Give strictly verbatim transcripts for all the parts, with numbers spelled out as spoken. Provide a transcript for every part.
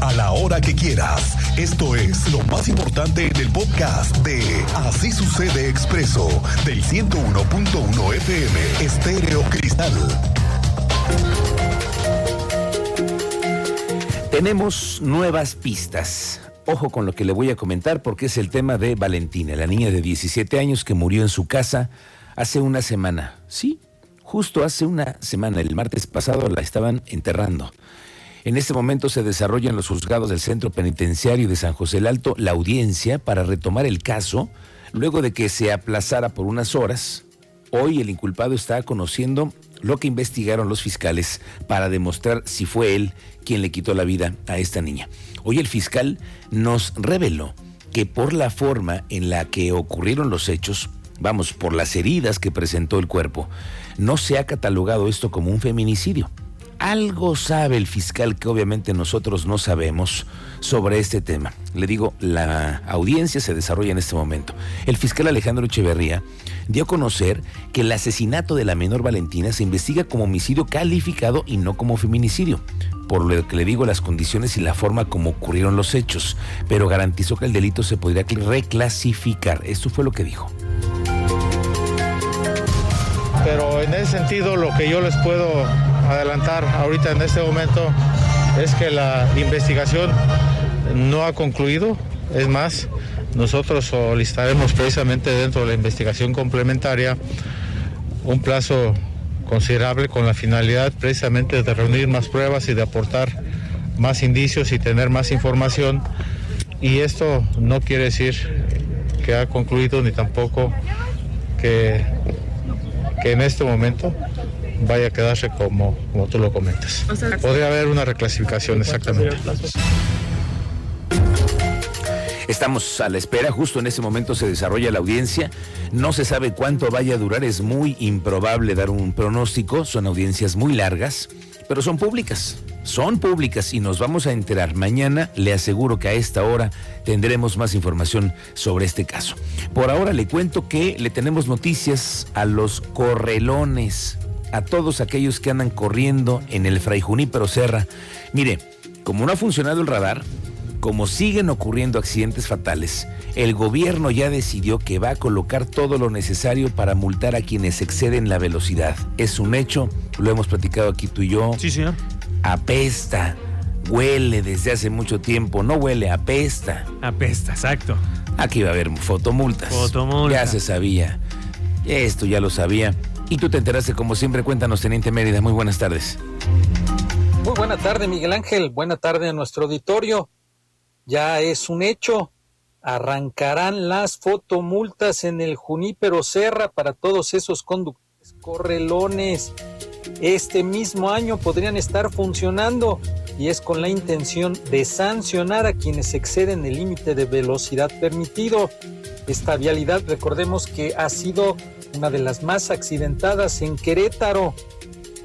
a la hora que quieras. Esto es lo más importante en el podcast de Así Sucede Expreso, del ciento uno punto uno F M, Estéreo Cristal. Tenemos nuevas pistas. Ojo con lo que le voy a comentar porque es el tema de Valentina, la niña de diecisiete años que murió en su casa hace una semana. Sí, justo hace una semana, el martes pasado la estaban enterrando. En este momento se desarrolla en los juzgados del Centro Penitenciario de San José el Alto la audiencia para retomar el caso luego de que se aplazara por unas horas. Hoy el inculpado está conociendo lo que investigaron los fiscales para demostrar si fue él quien le quitó la vida a esta niña. Hoy el fiscal nos reveló que por la forma en la que ocurrieron los hechos, vamos, por las heridas que presentó el cuerpo, no se ha catalogado esto como un feminicidio. Algo sabe el fiscal que obviamente nosotros no sabemos sobre este tema. Le digo, la audiencia se desarrolla en este momento. El fiscal Alejandro Echeverría dio a conocer que el asesinato de la menor Valentina se investiga como homicidio calificado y no como feminicidio, por lo que le digo las condiciones y la forma como ocurrieron los hechos, pero garantizó que el delito se podría reclasificar. Esto fue lo que dijo. Pero en ese sentido, lo que yo les puedo adelantar ahorita en este momento es que la investigación no ha concluido. Es más, nosotros solicitaremos precisamente dentro de la investigación complementaria un plazo considerable con la finalidad precisamente de reunir más pruebas y de aportar más indicios y tener más información. Y esto no quiere decir que ha concluido ni tampoco que... que en este momento vaya a quedarse como, como tú lo comentas. Podría haber una reclasificación, exactamente. Estamos a la espera, justo en este momento se desarrolla la audiencia. No se sabe cuánto vaya a durar, es muy improbable dar un pronóstico. Son audiencias muy largas, pero son públicas. Son públicas y nos vamos a enterar. Mañana le aseguro que a esta hora tendremos más información sobre este caso. Por ahora le cuento que le tenemos noticias a los correlones, a todos aquellos que andan corriendo en el Fray Junípero Serra. Mire, como no ha funcionado el radar, como siguen ocurriendo accidentes fatales, el gobierno ya decidió que va a colocar todo lo necesario para multar a quienes exceden la velocidad. Es un hecho, lo hemos platicado aquí tú y yo. Sí, señor. Apesta, huele desde hace mucho tiempo, no huele, apesta. Apesta, exacto. Aquí va a haber fotomultas. Fotomultas. Ya se sabía, esto ya lo sabía. Y tú te enteraste como siempre, cuéntanos, Teniente Mérida, muy buenas tardes. Muy buena tarde, Miguel Ángel, buena tarde a nuestro auditorio. Ya es un hecho, arrancarán las fotomultas en el Junípero Serra para todos esos conductores correlones. Este mismo año podrían estar funcionando y es con la intención de sancionar a quienes exceden el límite de velocidad permitido. Esta vialidad, recordemos que ha sido una de las más accidentadas en Querétaro.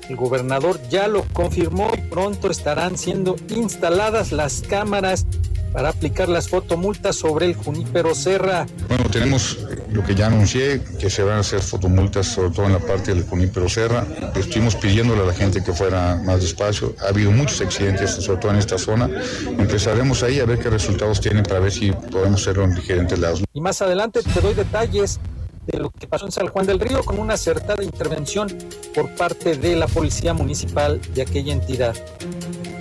El gobernador ya lo confirmó y pronto estarán siendo instaladas las cámaras para aplicar las fotomultas sobre el Junípero Serra. Bueno, tenemos lo que ya anuncié, que se van a hacer fotomultas, sobre todo en la parte del Junípero Serra. Estuvimos pidiéndole a la gente que fuera más despacio. Ha habido muchos accidentes, sobre todo en esta zona. Empezaremos ahí a ver qué resultados tienen para ver si podemos hacerlo en diferentes lados. Y más adelante te doy detalles de lo que pasó en San Juan del Río con una acertada intervención por parte de la Policía Municipal de aquella entidad.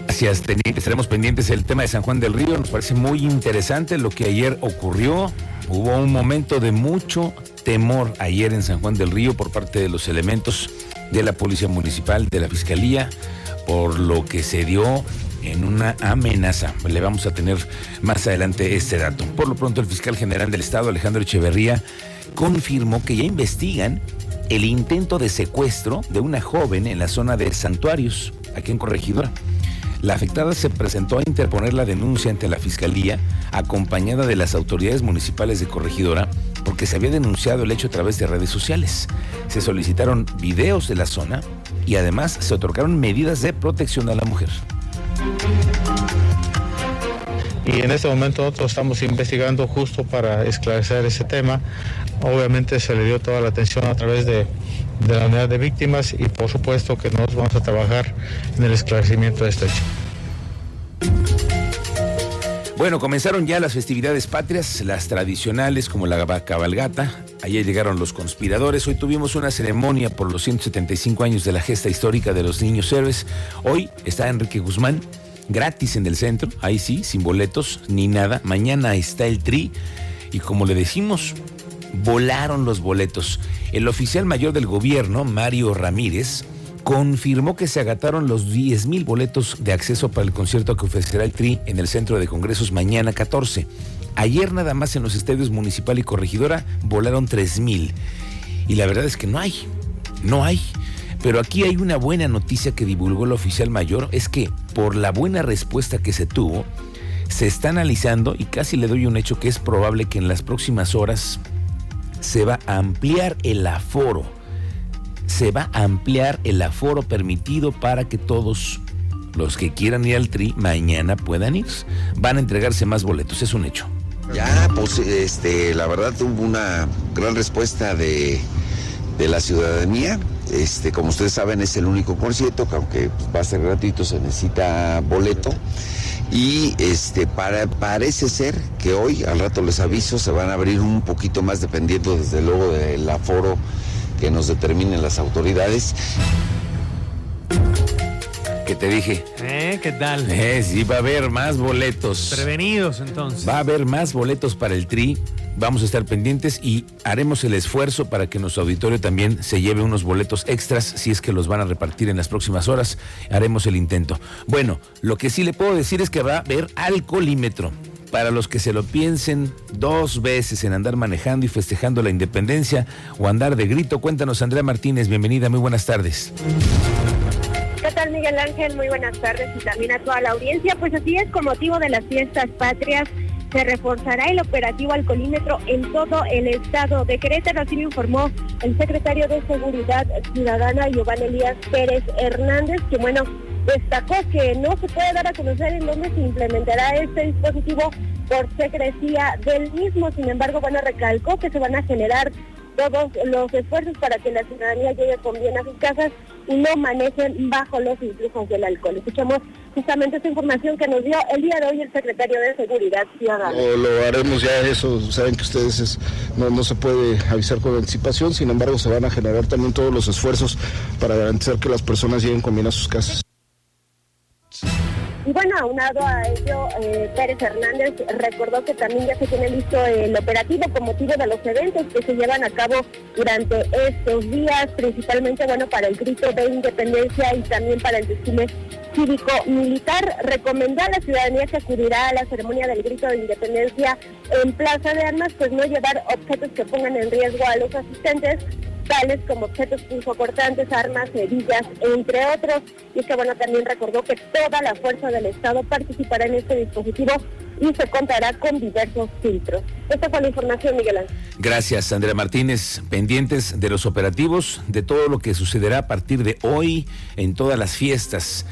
Gracias, Teniente. Estaremos pendientes del tema de San Juan del Río. Nos parece muy interesante lo que ayer ocurrió. Hubo un momento de mucho temor ayer en San Juan del Río por parte de los elementos de la Policía Municipal, de la Fiscalía, por lo que se dio en una amenaza. Le vamos a tener más adelante este dato. Por lo pronto, el fiscal general del Estado, Alejandro Echeverría, confirmó que ya investigan el intento de secuestro de una joven en la zona de Santuarios, aquí en Corregidora. La afectada se presentó a interponer la denuncia ante la Fiscalía, acompañada de las autoridades municipales de Corregidora, porque se había denunciado el hecho a través de redes sociales. Se solicitaron videos de la zona y además se otorgaron medidas de protección a la mujer. Y en este momento nosotros estamos investigando justo para esclarecer ese tema. Obviamente se le dio toda la atención a través de, de la unidad de víctimas y por supuesto que nosotros vamos a trabajar en el esclarecimiento de este hecho. Bueno, comenzaron ya las festividades patrias, las tradicionales como la cabalgata. Ayer llegaron los conspiradores. Hoy tuvimos una ceremonia por los ciento setenta y cinco años de la gesta histórica de los niños héroes. Hoy está Enrique Guzmán, gratis en el centro. Ahí sí, sin boletos ni nada. Mañana está el T R I. Y como le decimos, volaron los boletos. El oficial mayor del gobierno, Mario Ramírez, confirmó que se agataron los diez mil boletos de acceso para el concierto que ofrecerá el T R I en el Centro de Congresos mañana catorce. Ayer nada más en los estadios Municipal y Corregidora volaron tres mil. Y la verdad es que no hay, no hay. Pero aquí hay una buena noticia que divulgó el oficial mayor, es que por la buena respuesta que se tuvo, se está analizando, y casi le doy un hecho, que es probable que en las próximas horas se va a ampliar el aforo. Se va a ampliar el aforo permitido para que todos los que quieran ir al T R I mañana puedan ir. Van a entregarse más boletos, es un hecho. Ya, pues, este, la verdad hubo una gran respuesta de, de la ciudadanía. Este, como ustedes saben, es el único concierto que, aunque va a ser gratuito, se necesita boleto. Y este para, parece ser que hoy, al rato les aviso, se van a abrir un poquito más, dependiendo desde luego del aforo que nos determinen las autoridades. ¿Qué te dije? ¿Eh? ¿Qué tal? Eh, sí, va a haber más boletos. Prevenidos, entonces. Va a haber más boletos para el T R I. Vamos a estar pendientes y haremos el esfuerzo para que nuestro auditorio también se lleve unos boletos extras, si es que los van a repartir en las próximas horas. Haremos el intento. Bueno, lo que sí le puedo decir es que va a haber alcoholímetro. Para los que se lo piensen dos veces en andar manejando y festejando la independencia o andar de grito. Cuéntanos, Andrea Martínez, bienvenida, muy buenas tardes. ¿Qué tal, Miguel Ángel? Muy buenas tardes y también a toda la audiencia. Pues así es, con motivo de las fiestas patrias, se reforzará el operativo alcoholímetro en todo el estado de Querétaro, así lo informó el secretario de Seguridad Ciudadana, Giovanni Elías Pérez Hernández, que bueno, destacó que no se puede dar a conocer en dónde se implementará este dispositivo por secrecía del mismo. Sin embargo, bueno, recalcó que se van a generar todos los esfuerzos para que la ciudadanía llegue con bien a sus casas y no manejen bajo los influjos del alcohol. Escuchamos justamente esta información que nos dio el día de hoy el secretario de Seguridad Ciudadana. Lo, lo haremos ya eso, saben que ustedes es, no, no se puede avisar con anticipación, sin embargo se van a generar también todos los esfuerzos para garantizar que las personas lleguen con bien a sus casas. Y bueno, aunado a ello, eh, Pérez Hernández recordó que también ya se tiene listo el operativo con motivo de los eventos que se llevan a cabo durante estos días, principalmente bueno para el grito de independencia y también para el desfile cívico-militar. Recomendó a la ciudadanía que acudirá a la ceremonia del grito de independencia en Plaza de Armas, pues no llevar objetos que pongan en riesgo a los asistentes, tales como objetos punzocortantes, armas, cerillas, entre otros. Y es que bueno, también recordó que toda la fuerza del Estado participará en este dispositivo y se contará con diversos filtros. Esta fue la información, Miguel Ángel. Gracias, Andrea Martínez. Pendientes de los operativos, de todo lo que sucederá a partir de hoy en todas las fiestas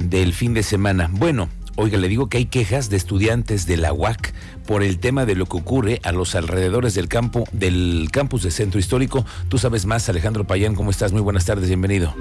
del fin de semana. Bueno, oiga, le digo que hay quejas de estudiantes de la U A C por el tema de lo que ocurre a los alrededores del campo, del campus del Centro Histórico. Tú sabes más, Alejandro Payán, ¿cómo estás? Muy buenas tardes, bienvenido.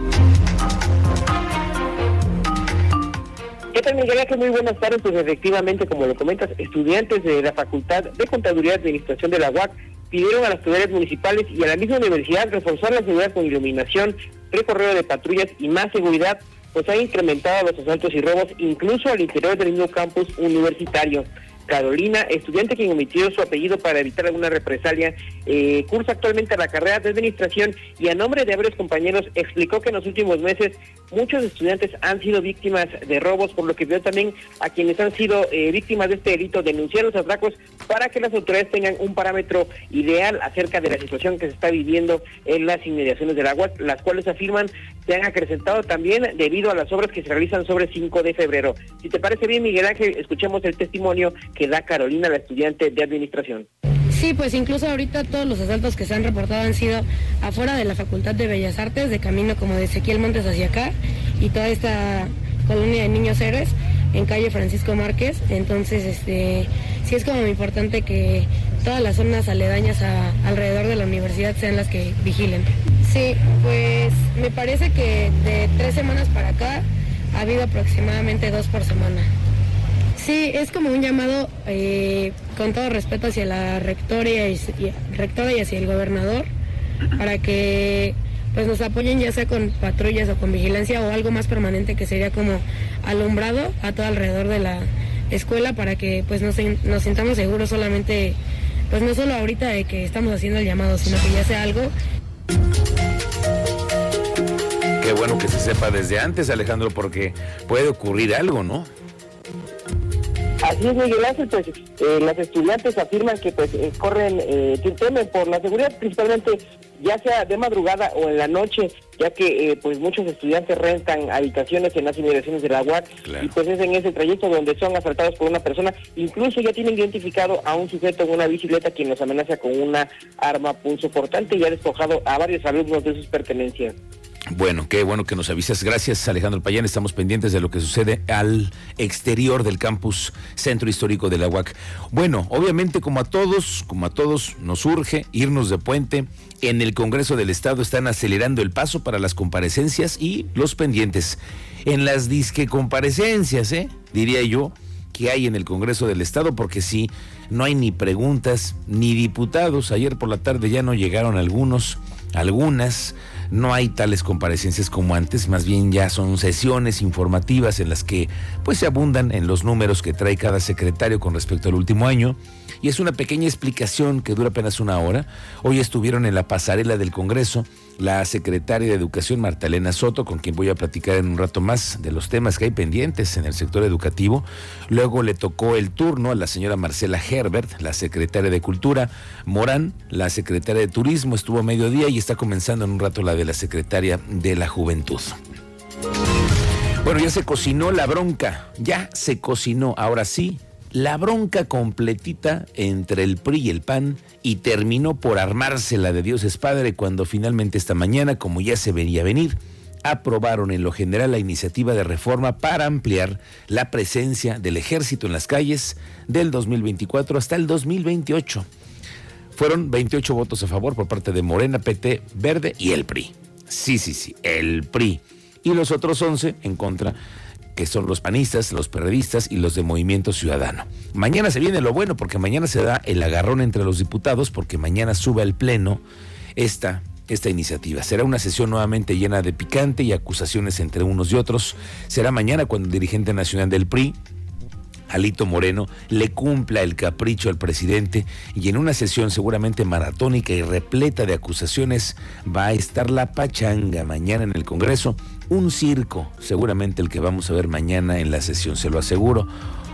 ¿Qué tal, Miguel Ángel? Muy buenas tardes. Pues efectivamente, como lo comentas, estudiantes de la Facultad de Contaduría y Administración de la U A C pidieron a las autoridades municipales y a la misma universidad reforzar la seguridad con iluminación, recorrido de patrullas y más seguridad, pues ha incrementado los asaltos y robos incluso al interior del mismo campus universitario. Carolina, estudiante quien omitió su apellido para evitar alguna represalia, eh, cursa actualmente la carrera de administración y a nombre de varios compañeros explicó que en los últimos meses muchos estudiantes han sido víctimas de robos, por lo que vio también a quienes han sido eh, víctimas de este delito denunciar los atracos para que las autoridades tengan un parámetro ideal acerca de la situación que se está viviendo en las inmediaciones del agua, las cuales afirman se han acrecentado también debido a las obras que se realizan sobre cinco de febrero. Si te parece bien, Miguel Ángel, escuchemos el testimonio que da Carolina, la estudiante de administración. Sí, pues incluso ahorita todos los asaltos que se han reportado han sido afuera de la Facultad de Bellas Artes, de camino como de Ezequiel Montes hacia acá, y toda esta colonia de niños héroes en calle Francisco Márquez. Entonces, este, sí es como muy importante que todas las zonas aledañas a, alrededor de la universidad sean las que vigilen. Sí, pues me parece que de tres semanas para acá ha habido aproximadamente dos por semana. Sí, es como un llamado, eh, con todo respeto hacia la rectoría y, y, rectora y hacia el gobernador, para que pues nos apoyen ya sea con patrullas o con vigilancia o algo más permanente que sería como alumbrado a todo alrededor de la escuela para que pues nos, nos sintamos seguros solamente, pues no solo ahorita de que estamos haciendo el llamado, sino que ya sea algo. Qué bueno que se sepa desde antes, Alejandro, porque puede ocurrir algo, ¿no? Así es, Miguel Ángel, pues eh, las estudiantes afirman que pues eh, corren, eh, temen por la seguridad, principalmente ya sea de madrugada o en la noche, ya que eh, pues muchos estudiantes rentan habitaciones en las inmediaciones de la U A C, claro. Y pues es en ese trayecto donde son asaltados por una persona, incluso ya tienen identificado a un sujeto en una bicicleta quien los amenaza con una arma punzocortante y ha despojado a varios alumnos de sus pertenencias. Bueno, qué bueno que nos avisas. Gracias, Alejandro Payán. Estamos pendientes de lo que sucede al exterior del campus Centro Histórico de la U A C. Bueno, obviamente, como a todos, como a todos, nos urge irnos de puente. En el Congreso del Estado están acelerando el paso para las comparecencias y los pendientes. En las disque comparecencias, ¿eh? diría yo, que hay en el Congreso del Estado, porque sí, no hay ni preguntas, ni diputados. Ayer por la tarde ya no llegaron algunos, algunas. No hay tales comparecencias como antes, más bien ya son sesiones informativas en las que pues se abundan en los números que trae cada secretario con respecto al último año, y es una pequeña explicación que dura apenas una hora. Hoy estuvieron en la pasarela del Congreso la secretaria de Educación, Marta Elena Soto, con quien voy a platicar en un rato más de los temas que hay pendientes en el sector educativo. Luego le tocó el turno a la señora Marcela Herbert, la secretaria de Cultura. Morán, la secretaria de Turismo, estuvo a mediodía y está comenzando en un rato la de la secretaria de la Juventud. Bueno, ya se cocinó la bronca, ya se cocinó, ahora sí, la bronca completita entre el P R I y el P A N, y terminó por armársela de Dios es Padre cuando finalmente esta mañana, como ya se venía a venir, aprobaron en lo general la iniciativa de reforma para ampliar la presencia del ejército en las calles del dos mil veinticuatro hasta el dos mil veintiocho. Fueron veintiocho votos a favor por parte de Morena, P T, Verde y el P R I. Sí, sí, sí, el P R I. Y los otros once en contra, que son los panistas, los perredistas y los de Movimiento Ciudadano. Mañana se viene lo bueno, porque mañana se da el agarrón entre los diputados, porque mañana sube al Pleno esta, esta iniciativa. Será una sesión nuevamente llena de picante y acusaciones entre unos y otros. Será mañana cuando el dirigente nacional del P R I, Alito Moreno, le cumpla el capricho al presidente, y en una sesión seguramente maratónica y repleta de acusaciones va a estar la pachanga mañana en el Congreso. Un circo, seguramente el que vamos a ver mañana en la sesión, se lo aseguro,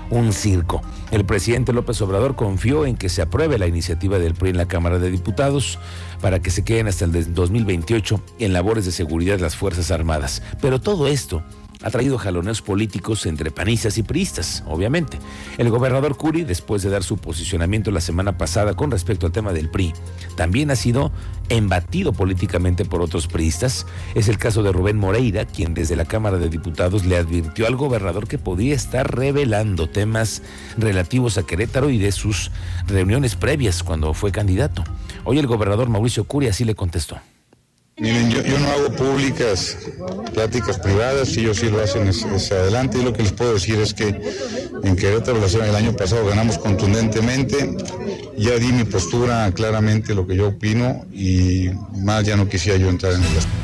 un circo. El presidente López Obrador confió en que se apruebe la iniciativa del P R I en la Cámara de Diputados para que se queden hasta el dos mil veintiocho en labores de seguridad de las Fuerzas Armadas. Pero todo esto ha traído jaloneos políticos entre panistas y priistas, obviamente. El gobernador Curi, después de dar su posicionamiento la semana pasada con respecto al tema del P R I, también ha sido embatido políticamente por otros priistas. Es el caso de Rubén Moreira, quien desde la Cámara de Diputados le advirtió al gobernador que podía estar revelando temas relativos a Querétaro y de sus reuniones previas cuando fue candidato. Hoy el gobernador Mauricio Curi así le contestó. Miren, yo, yo no hago públicas pláticas privadas, si ellos sí lo hacen es, es adelante, y lo que les puedo decir es que en Querétaro el año pasado ganamos contundentemente, ya di mi postura claramente, lo que yo opino, y más ya no quisiera yo entrar en el aspecto.